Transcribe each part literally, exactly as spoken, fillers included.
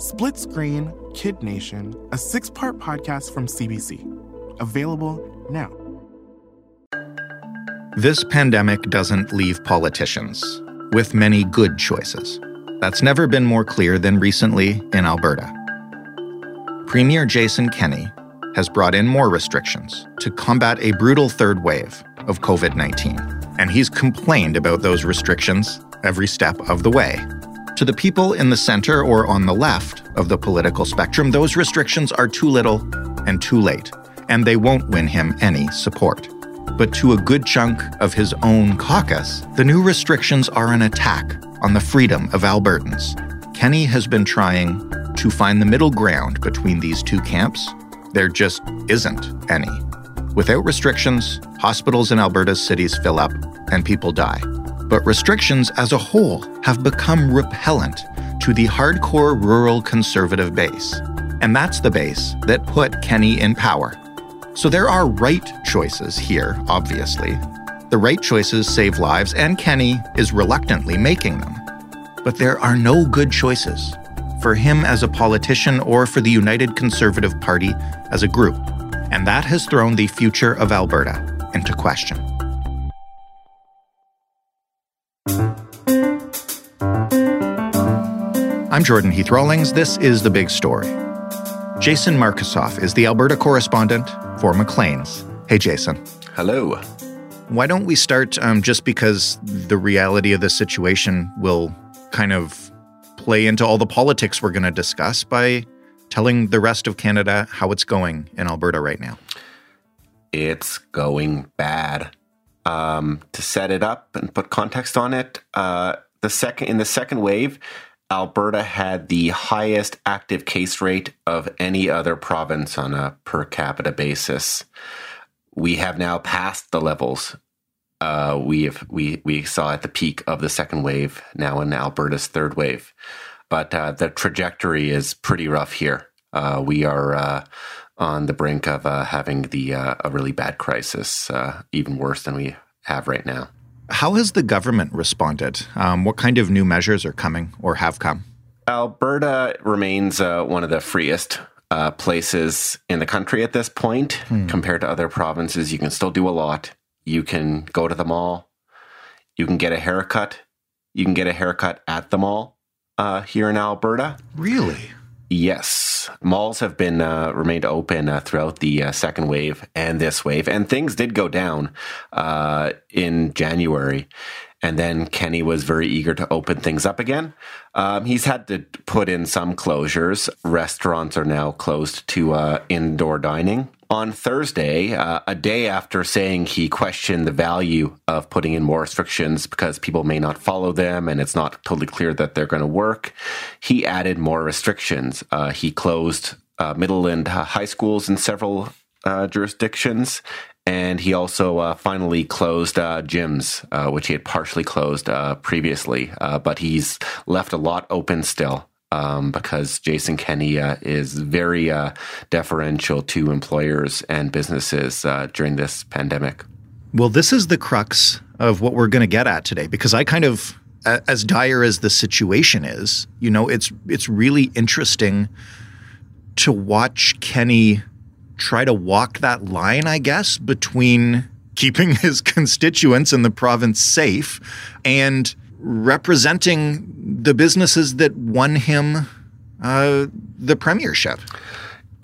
Split Screen, Kid Nation, a six-part podcast from C B C. Available now. This pandemic doesn't leave politicians with many good choices. That's never been more clear than recently in Alberta. Premier Jason Kenney has brought in more restrictions to combat a brutal third wave of covid nineteen. And he's complained about those restrictions every step of the way. To the people in the center or on the left of the political spectrum, those restrictions are too little and too late, and they won't win him any support. But to a good chunk of his own caucus, the new restrictions are an attack on the freedom of Albertans. Kenney has been trying to find the middle ground between these two camps. There just isn't any. Without restrictions, hospitals in Alberta's cities fill up and people die. But restrictions as a whole have become repellent to the hardcore rural conservative base. And that's the base that put Kenney in power. So there are right choices here, obviously. The right choices save lives, and Kenney is reluctantly making them. But there are no good choices for him as a politician or for the United Conservative Party as a group. And that has thrown the future of Alberta into question. I'm Jordan Heath-Rawlings. This is The Big Story. Jason Markusoff is the Alberta correspondent for Maclean's. Hey, Jason. Hello. Why don't we start um, just because the reality of the situation will kind of play into all the politics we're going to discuss by telling the rest of Canada how it's going in Alberta right now. It's going bad. Um, to set it up and put context on it, uh, the second in the second wave, Alberta had the highest active case rate of any other province on a per capita basis. We have now passed the levels uh, we have, we we saw at the peak of the second wave, now in Alberta's third wave. But uh, the trajectory is pretty rough here. Uh, we are uh, on the brink of uh, having the uh, a really bad crisis, uh, even worse than we have right now. How has the government responded? Um, what kind of new measures are coming or have come? Alberta remains uh, one of the freest uh, places in the country at this point. Hmm. Compared to other provinces, you can still do a lot. You can go to the mall. You can get a haircut. You can get a haircut at the mall uh, here in Alberta. Really? Yes. Malls have been uh, remained open uh, throughout the uh, second wave and this wave, and things did go down uh, in January. And then Kenney was very eager to open things up again. Um, he's had to put in some closures. Restaurants are now closed to uh, indoor dining. On Thursday, uh, a day after saying he questioned the value of putting in more restrictions because people may not follow them and it's not totally clear that they're going to work, he added more restrictions. Uh, he closed uh, middle and high schools in several uh, jurisdictions. And he also uh, finally closed uh, gyms, uh, which he had partially closed uh, previously. Uh, but he's left a lot open still um, because Jason Kenney uh, is very uh, deferential to employers and businesses uh, during this pandemic. Well, this is the crux of what we're going to get at today, because I kind of, as dire as the situation is, you know, it's it's really interesting to watch Kenney try to walk that line, I guess, between keeping his constituents in the province safe and representing the businesses that won him uh, the premiership.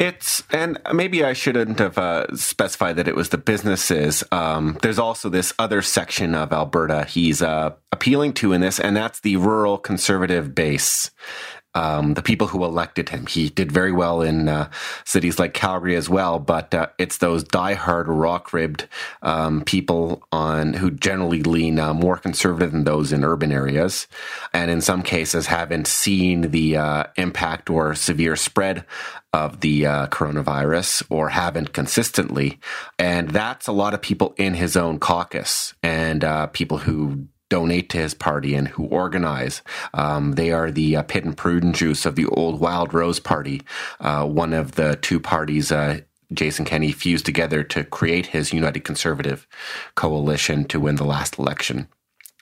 It's, and maybe I shouldn't have uh, specified that it was the businesses. Um, there's also this other section of Alberta he's uh, appealing to in this, and that's the rural conservative base. um, the people who elected him. He did very well in uh, cities like Calgary as well, but uh, it's those diehard, rock-ribbed um, people on who generally lean uh, more conservative than those in urban areas, and in some cases haven't seen the uh, impact or severe spread of the uh, coronavirus, or haven't consistently. And that's a lot of people in his own caucus and uh, people who donate to his party and who organize. Um, they are the uh, Pitt and Pruden juice of the old Wild Rose Party, uh, one of the two parties uh, Jason Kenney fused together to create his United Conservative coalition to win the last election.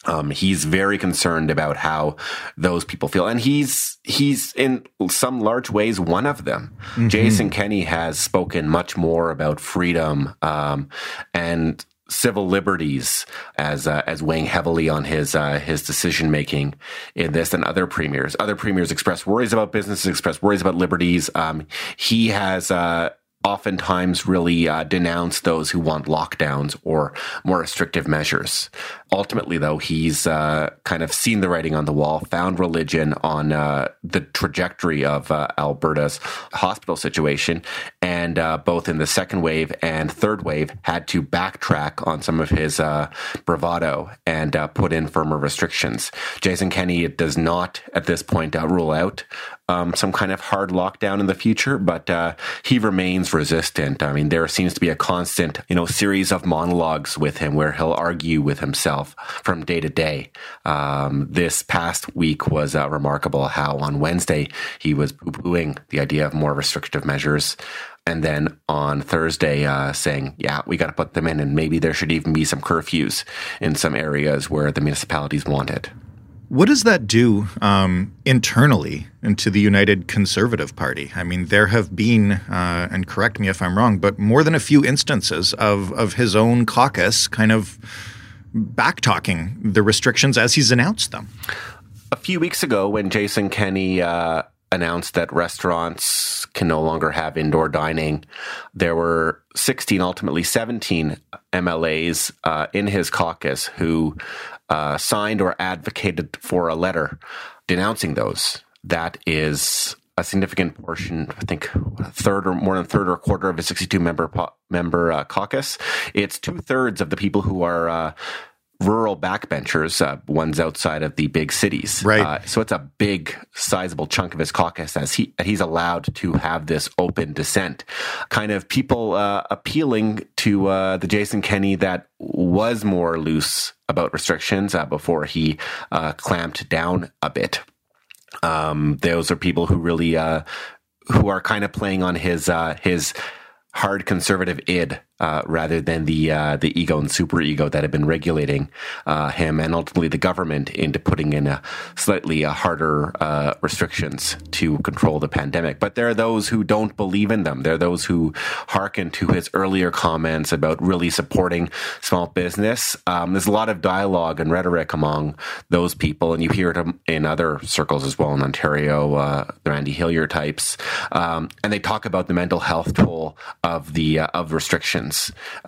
Um, he's very concerned about how those people feel. And he's he's in some large ways one of them. Mm-hmm. Jason Kenney has spoken much more about freedom um, and civil liberties as uh, as weighing heavily on his uh, his decision-making in this than other premiers. Other premiers express worries about businesses, express worries about liberties. Um, he has... Uh, oftentimes really uh, denounce those who want lockdowns or more restrictive measures. Ultimately, though, he's uh, kind of seen the writing on the wall, found religion on uh, the trajectory of uh, Alberta's hospital situation, and uh, both in the second wave and third wave had to backtrack on some of his uh, bravado and uh, put in firmer restrictions. Jason Kenney does not, at this point, uh, rule out Um, some kind of hard lockdown in the future, but uh, he remains resistant. I mean, there seems to be a constant, you know, series of monologues with him where he'll argue with himself from day to day. Um, this past week was uh, remarkable how on Wednesday he was poo-pooing the idea of more restrictive measures. And then on Thursday, uh, saying, yeah, we got to put them in, and maybe there should even be some curfews in some areas where the municipalities want it. What does that do um, internally into the United Conservative Party? I mean, there have been, uh, and correct me if I'm wrong, but more than a few instances of, of his own caucus kind of backtalking the restrictions as he's announced them. A few weeks ago when Jason Kenney uh, announced that restaurants can no longer have indoor dining, there were sixteen, ultimately seventeen M L As uh, in his caucus who Uh, signed or advocated for a letter denouncing those. That is a significant portion, I think a third or more than a third or a quarter of a sixty-two member po- member uh, caucus. It's two-thirds of the people who are uh, rural backbenchers, uh, ones outside of the big cities. Right. Uh, so it's a big, sizable chunk of his caucus as he he's allowed to have this open dissent. Kind of people uh, appealing to uh, the Jason Kenney that was more loose about restrictions uh, before he uh, clamped down a bit. Um, those are people who really uh, who are kind of playing on his uh, his hard conservative id uh, rather than the uh, the ego and superego that have been regulating uh, him and ultimately the government into putting in a slightly uh, harder uh, restrictions to control the pandemic. But there are those who don't believe in them. There are those who hearken to his earlier comments about really supporting small business. Um, there's a lot of dialogue and rhetoric among those people, and you hear it in other circles as well in Ontario, uh, the Randy Hillier types, um, and they talk about the mental health toll of the uh, of restrictions,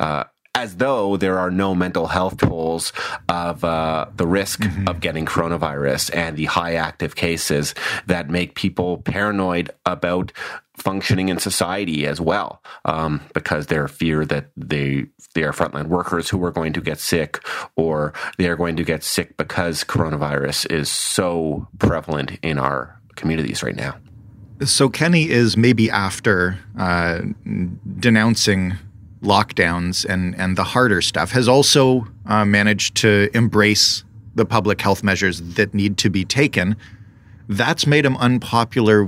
uh, as though there are no mental health tolls of uh, the risk mm-hmm. of getting coronavirus and the high active cases that make people paranoid about functioning in society as well, um, because their fear that they they are frontline workers who are going to get sick, or they are going to get sick because coronavirus is so prevalent in our communities right now. So Kenney is maybe after uh, denouncing lockdowns and, and the harder stuff, has also uh, managed to embrace the public health measures that need to be taken. That's made him unpopular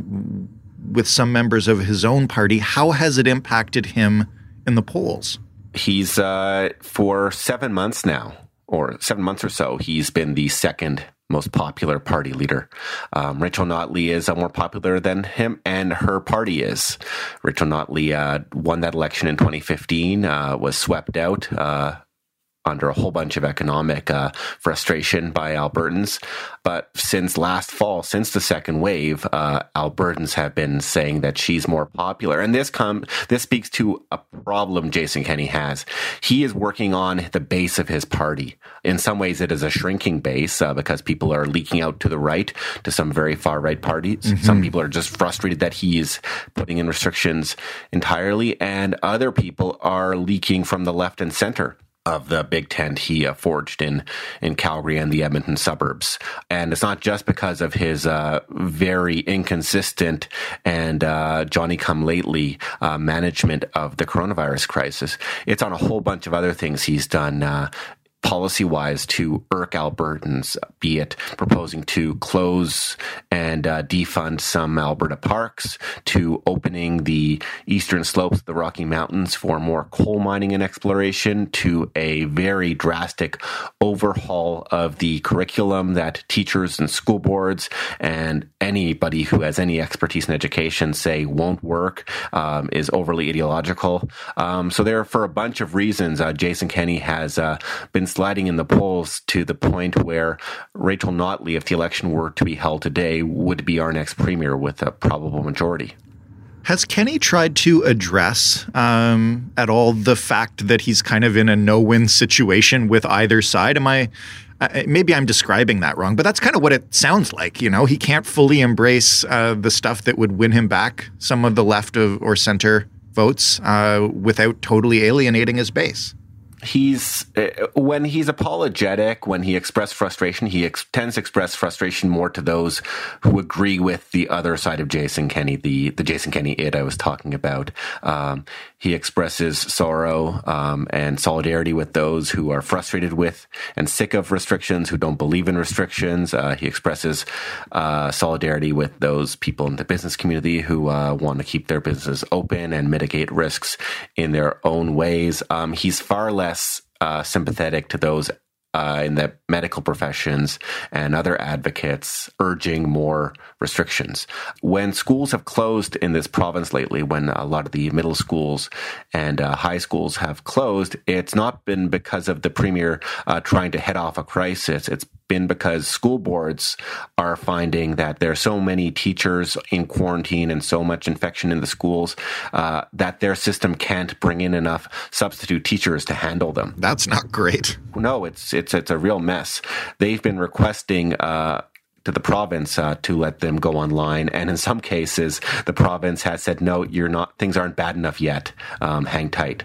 with some members of his own party. How has it impacted him in the polls? He's, uh, for seven months now, or seven months or so, he's been the second most popular party leader. Um, Rachel Notley is uh, more popular than him, and her party is. Rachel Notley uh, won that election in twenty fifteen, uh, was swept out uh, under a whole bunch of economic uh, frustration by Albertans. But since last fall, since the second wave, uh, Albertans have been saying that she's more popular. And this come, this speaks to a problem Jason Kenney has. He is working on the base of his party. In some ways, it is a shrinking base uh, because people are leaking out to the right, to some very far-right parties. Mm-hmm. Some people are just frustrated that he is putting in restrictions entirely, and other people are leaking from the left and center of the big tent he uh, forged in in Calgary and the Edmonton suburbs. And it's not just because of his uh, very inconsistent and uh, Johnny-come-lately uh, management of the coronavirus crisis. It's on a whole bunch of other things he's done uh, policy-wise to irk Albertans, be it proposing to close and uh, defund some Alberta parks, to opening the eastern slopes of the Rocky Mountains for more coal mining and exploration, to a very drastic overhaul of the curriculum that teachers and school boards and anybody who has any expertise in education say won't work, um, is overly ideological. Um, so there, for a bunch of reasons, uh, Jason Kenney has uh, been sliding in the polls to the point where Rachel Notley, if the election were to be held today, would be our next premier with a probable majority. Has Kenney tried to address um, at all the fact that he's kind of in a no-win situation with either side? Am I, uh, maybe I'm describing that wrong, but that's kind of what it sounds like. You know, he can't fully embrace uh, the stuff that would win him back some of the left of, or center votes uh, without totally alienating his base. He's when he's apologetic, when he expresses frustration, he ex- tends to express frustration more to those who agree with the other side of Jason Kenney, the, the Jason Kenney it I was talking about. Um, he expresses sorrow um, and solidarity with those who are frustrated with and sick of restrictions, who don't believe in restrictions. Uh, he expresses uh, solidarity with those people in the business community who uh, want to keep their businesses open and mitigate risks in their own ways. Um, he's far less Uh, sympathetic to those uh, in the medical professions and other advocates urging more restrictions. When schools have closed in this province lately, when a lot of the middle schools and uh, high schools have closed, it's not been because of the premier uh, trying to head off a crisis. It's been because school boards are finding that there are so many teachers in quarantine and so much infection in the schools uh, that their system can't bring in enough substitute teachers to handle them. That's not great. No, it's it's it's a real mess. They've been requesting uh, to the province uh, to let them go online, and in some cases, the province has said, "No, you're not. Things aren't bad enough yet. Um, hang tight."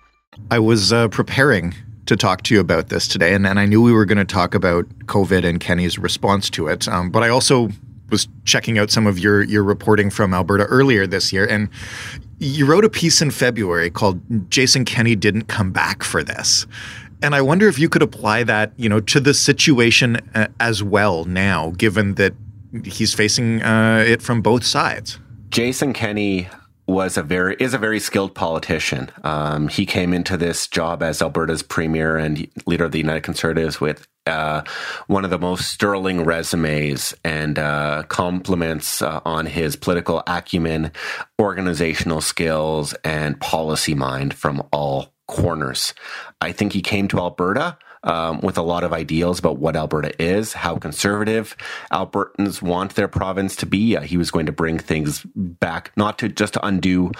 I was uh, preparing to talk to you about this today. And, and I knew we were going to talk about COVID and Kenney's response to it. Um, but I also was checking out some of your, your reporting from Alberta earlier this year. And you wrote a piece in February called Jason Kenney Didn't Come Back for This. And I wonder if you could apply that, you know, to the situation as well now, given that he's facing uh, it from both sides. Jason Kenney was a very is a very skilled politician. Um, he came into this job as Alberta's premier and leader of the United Conservatives with uh, one of the most sterling resumes and uh, compliments uh, on his political acumen, organizational skills, and policy mind from all corners. I think he came to Alberta Um, with a lot of ideals about what Alberta is, how conservative Albertans want their province to be. Uh, he was going to bring things back, not to just to undo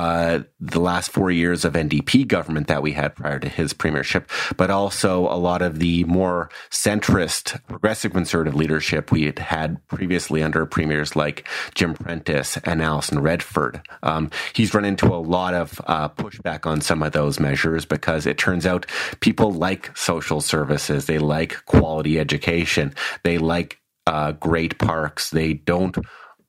uh, the last four years of N D P government that we had prior to his premiership, but also a lot of the more centrist, progressive conservative leadership we had had previously under premiers like Jim Prentice and Alison Redford. Um, he's run into a lot of uh, pushback on some of those measures because it turns out people like social services, they like quality education, they like uh, great parks, they don't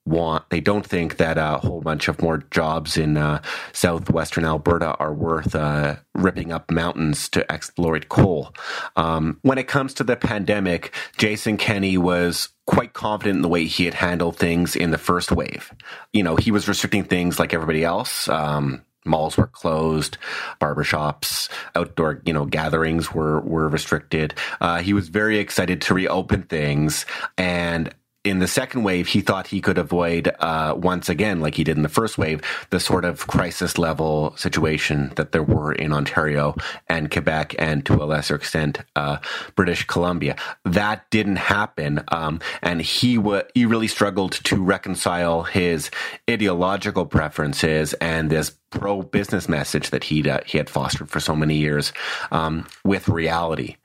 want, I don't think that a whole bunch of more jobs in uh, southwestern Alberta are worth uh, ripping up mountains to exploit coal. Um, when it comes to the pandemic, Jason Kenney was quite confident in the way he had handled things in the first wave. You know, he was restricting things like everybody else. Um, malls were closed, barbershops, outdoor, you know, gatherings were, were restricted. Uh, he was very excited to reopen things. And in the second wave, he thought he could avoid, uh, once again, like he did in the first wave, the sort of crisis level situation that there were in Ontario and Quebec and, to a lesser extent, uh, British Columbia. That didn't happen. Um, and he wa- he really struggled to reconcile his ideological preferences and this pro-business message that he'd, uh, he had fostered for so many years, um, with reality.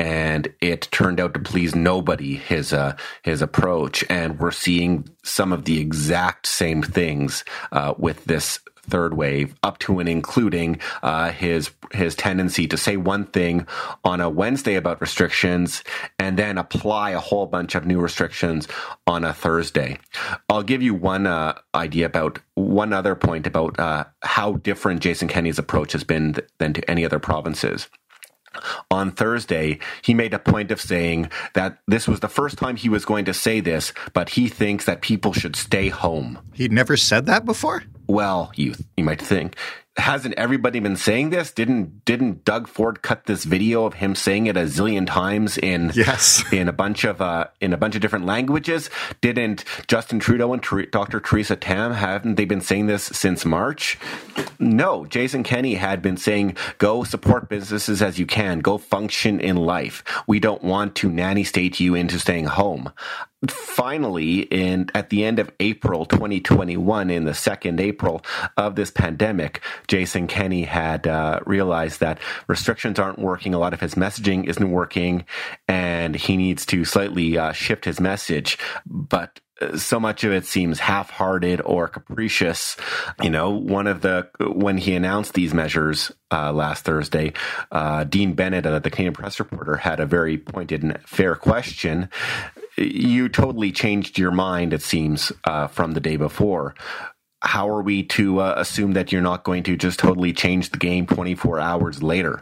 And it turned out to please nobody, his uh, his approach. And we're seeing some of the exact same things uh, with this third wave, up to and including uh, his his tendency to say one thing on a Wednesday about restrictions and then apply a whole bunch of new restrictions on a Thursday. I'll give you one uh, idea about one other point about uh, how different Jason Kenney's approach has been th- than to any other provinces. On Thursday, he made a point of saying that this was the first time he was going to say this, but he thinks that people should stay home. He'd never said that before? Well, you you might think. Hasn't everybody been saying this? Didn't didn't Doug Ford cut this video of him saying it a zillion times in yes. in a bunch of uh, in a bunch of different languages? Didn't Justin Trudeau and Ter- Doctor Theresa Tam, haven't they been saying this since March? No, Jason Kenney had been saying, go support businesses as you can, go function in life. We don't want to nanny state you into staying home. Finally, in at the end of April twenty twenty-one, in the second April of this pandemic, Jason Kenney had uh, realized that restrictions aren't working, a lot of his messaging isn't working, and he needs to slightly uh, shift his message. But so much of it seems half-hearted or capricious. You know, one of the, when he announced these measures uh, last Thursday, uh, Dean Bennett, uh, the Canadian Press reporter, had a very pointed and fair question. You totally changed your mind, it seems, uh, from the day before. How are we to uh, assume that you're not going to just totally change the game twenty-four hours later?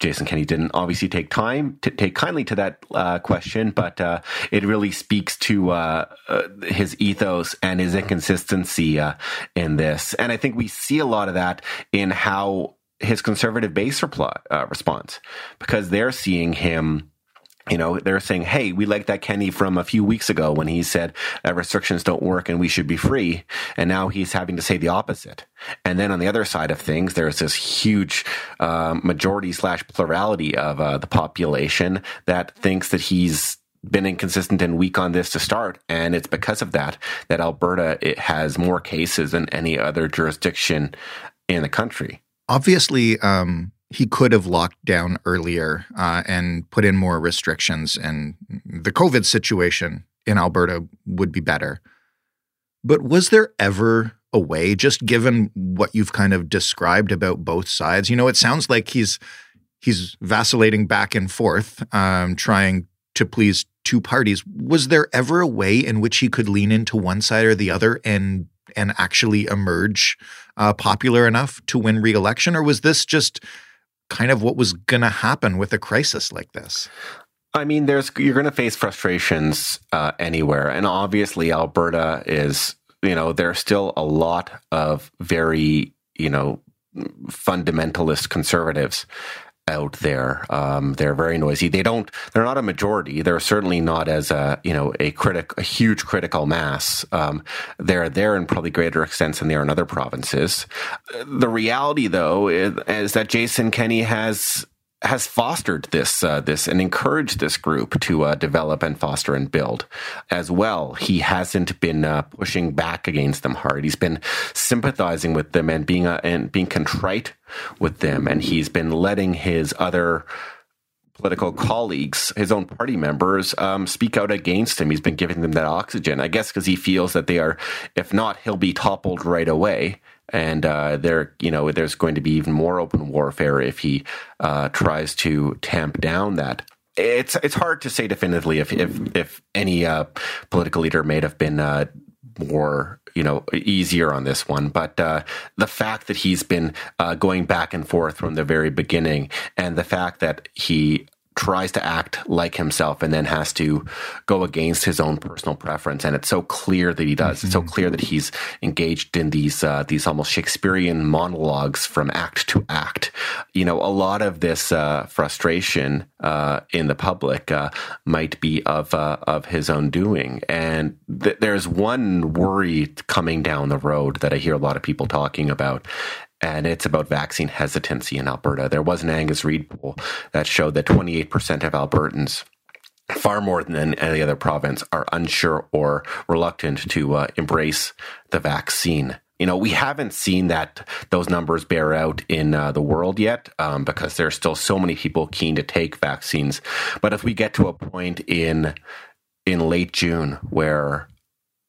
Jason Kenney didn't obviously take time to take kindly to that uh, question, but uh, it really speaks to uh, uh, his ethos and his inconsistency uh, in this. And I think we see a lot of that in how his conservative base reply, uh, responds, because they're seeing him. You know, they're saying, hey, we like that Kenney from a few weeks ago when he said uh, restrictions don't work and we should be free. And now he's having to say the opposite. And then on the other side of things, there's this huge uh, majority slash plurality of uh, the population that thinks that he's been inconsistent and weak on this to start. And it's because of that that Alberta it has more cases than any other jurisdiction in the country. Obviously, um he could have locked down earlier uh, and put in more restrictions, and the COVID situation in Alberta would be better. But was there ever a way, just given what you've kind of described about both sides? You know, it sounds like he's he's vacillating back and forth, um, trying to please two parties. Was there ever a way in which he could lean into one side or the other and and actually emerge uh, popular enough to win re-election? Or was this just kind of what was going to happen with a crisis like this? I mean, there's you're going to face frustrations uh, anywhere. And obviously, Alberta is, you know, there's still a lot of very, you know, fundamentalist conservatives out there. Um, they're very noisy. They don't, they're not a majority. They're certainly not as a, you know, a critic, a huge critical mass. Um, they're there in probably greater extent than they are in other provinces. The reality though is, is that Jason Kenney has, has fostered this, uh, this and encouraged this group to uh, develop and foster and build as well. He hasn't been uh, pushing back against them hard. He's been sympathizing with them and being uh, and being contrite with them. And he's been letting his other political colleagues, his own party members, um, speak out against him. He's been giving them that oxygen, I guess, because he feels that they are, if not, he'll be toppled right away. And uh, there, you know, there's going to be even more open warfare if he uh, tries to tamp down that. It's it's hard to say definitively if if, if any uh, political leader may have been uh, more, you know, easier on this one. But uh, the fact that he's been uh, going back and forth from the very beginning, and the fact that he tries to act like himself and then has to go against his own personal preference. And it's so clear that he does. Mm-hmm. It's so clear that he's engaged in these uh, these almost Shakespearean monologues from act to act. You know, a lot of this uh, frustration uh, in the public uh, might be of uh, of his own doing. And th- there's one worry coming down the road that I hear a lot of people talking about. And it's about vaccine hesitancy in Alberta. There was an Angus Reid poll that showed that twenty-eight percent of Albertans, far more than any other province, are unsure or reluctant to uh, embrace the vaccine. You know, we haven't seen that those numbers bear out in uh, the world yet um, because there are still so many people keen to take vaccines. But if we get to a point in in late June where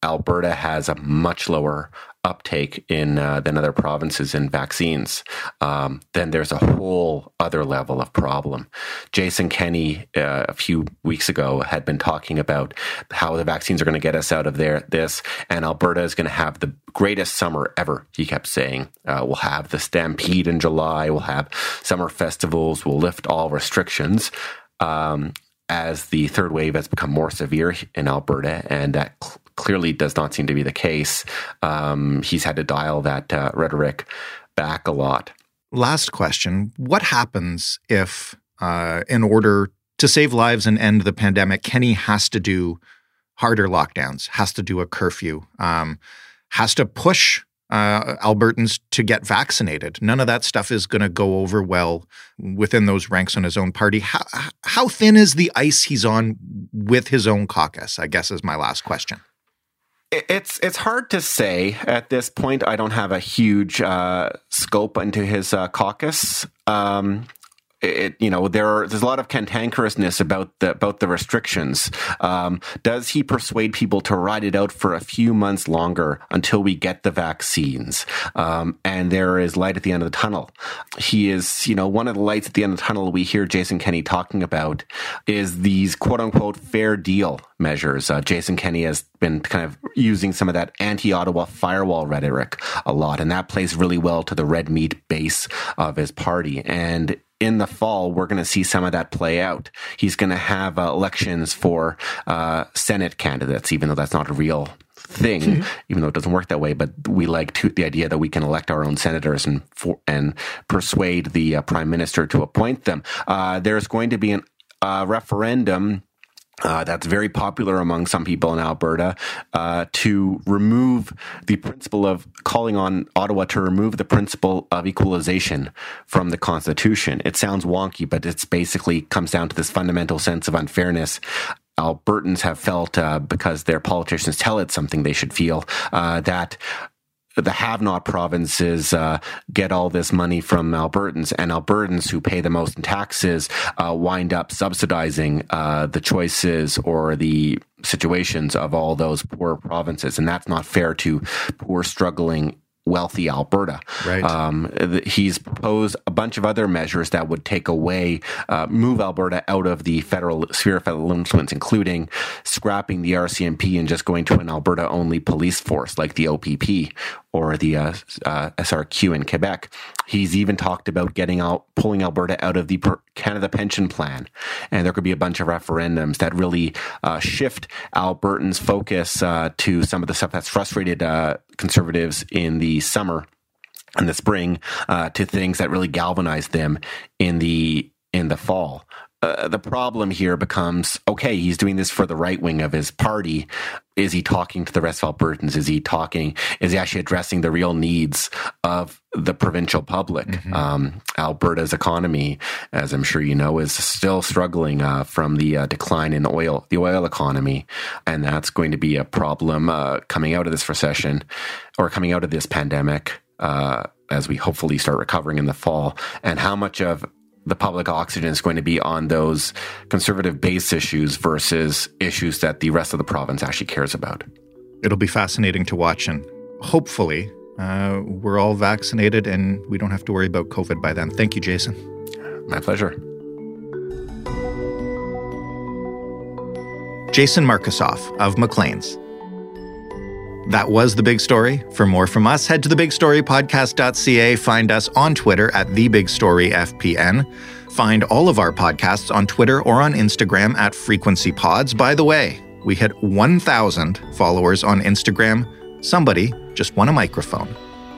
Alberta has a much lower uptake in uh, than other provinces in vaccines, um, then there's a whole other level of problem. Jason Kenney uh, a few weeks ago had been talking about how the vaccines are going to get us out of there, this, and Alberta is going to have the greatest summer ever, he kept saying. Uh, we'll have the Stampede in July, we'll have summer festivals, we'll lift all restrictions. Um, as the third wave has become more severe in Alberta, and that cl- clearly does not seem to be the case. Um, he's had to dial that uh, rhetoric back a lot. Last question. What happens if, uh, in order to save lives and end the pandemic, Kenny has to do harder lockdowns, has to do a curfew, um, has to push uh, Albertans to get vaccinated? None of that stuff is going to go over well within those ranks in his own party. How, how thin is the ice he's on with his own caucus, I guess is my last question. It's it's hard to say at this point. I don't have a huge uh, scope into his uh, caucus. Um, it, you know, there are, there's a lot of cantankerousness about the about the restrictions. Um, does he persuade people to ride it out for a few months longer until we get the vaccines? Um, and there is light at the end of the tunnel. He is, you know, one of the lights at the end of the tunnel we hear Jason Kenney talking about is these quote unquote fair deal measures. Uh, Jason Kenney has been kind of using some of that anti-Ottawa firewall rhetoric a lot, and that plays really well to the red meat base of his party. And in the fall, we're going to see some of that play out. He's going to have uh, elections for uh, Senate candidates, even though that's not a real thing, mm-hmm. even though it doesn't work that way. But we like to, the idea that we can elect our own senators and for, and persuade the uh, prime minister to appoint them. Uh, there's going to be a uh, referendum Uh, that's very popular among some people in Alberta uh, to remove the principle of calling on Ottawa to remove the principle of equalization from the Constitution. It sounds wonky, but it's basically comes down to this fundamental sense of unfairness Albertans have felt uh, because their politicians tell it something they should feel, uh, that the have-not provinces uh, get all this money from Albertans, and Albertans who pay the most in taxes uh, wind up subsidizing uh, the choices or the situations of all those poor provinces. And that's not fair to poor, struggling, wealthy Alberta. Right. Um, th- he's proposed a bunch of other measures that would take away, uh, move Alberta out of the federal sphere of federal influence, including scrapping the R C M P and just going to an Alberta-only police force like the O P P or the uh, uh, S R Q in Quebec. He's even talked about getting out, pulling Alberta out of the per- Canada Pension Plan, and there could be a bunch of referendums that really uh, shift Albertans' focus uh, to some of the stuff that's frustrated uh, conservatives in the summer and the spring uh, to things that really galvanize them in the in the fall. Uh, the problem here becomes, okay, he's doing this for the right wing of his party. Is he talking to the rest of Albertans? Is he talking, is he actually addressing the real needs of the provincial public? Mm-hmm. Um, Alberta's economy, as I'm sure you know, is still struggling uh, from the uh, decline in oil, the oil economy. And that's going to be a problem uh, coming out of this recession or coming out of this pandemic uh, as we hopefully start recovering in the fall. And how much of the public oxygen is going to be on those conservative base issues versus issues that the rest of the province actually cares about. It'll be fascinating to watch, and hopefully uh, we're all vaccinated and we don't have to worry about COVID by then. Thank you, Jason. My pleasure. Jason Markusoff of Maclean's. That was The Big Story. For more from us, head to the big story podcast dot c a. Find us on Twitter at the big story f p n. Find all of our podcasts on Twitter or on Instagram at Frequency Pods. By the way, we hit one thousand followers on Instagram. Somebody just won a microphone.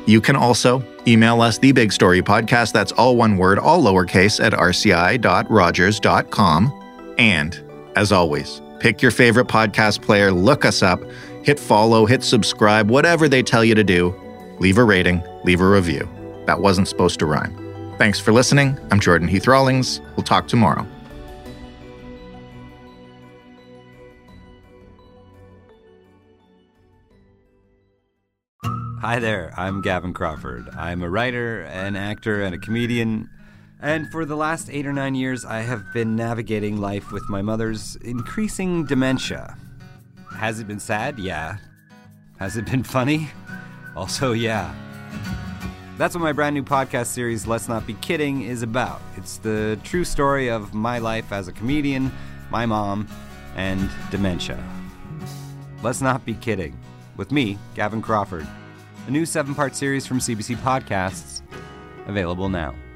You can also email us the big story podcast, that's all one word, all lowercase, at r c i dot rogers dot com. And, as always, pick your favorite podcast player, look us up, hit follow, hit subscribe, whatever they tell you to do. Leave a rating, leave a review. That wasn't supposed to rhyme. Thanks for listening. I'm Jordan Heath-Rawlings. We'll talk tomorrow. Hi there, I'm Gavin Crawford. I'm a writer, an actor, and a comedian. And for the last eight or nine years, I have been navigating life with my mother's increasing dementia. Has it been sad? Yeah. Has it been funny? Also, yeah. That's what my brand new podcast series, Let's Not Be Kidding, is about. It's the true story of my life as a comedian, my mom, and dementia. Let's Not Be Kidding. With me, Gavin Crawford. A new seven-part series from C B C Podcasts, available now.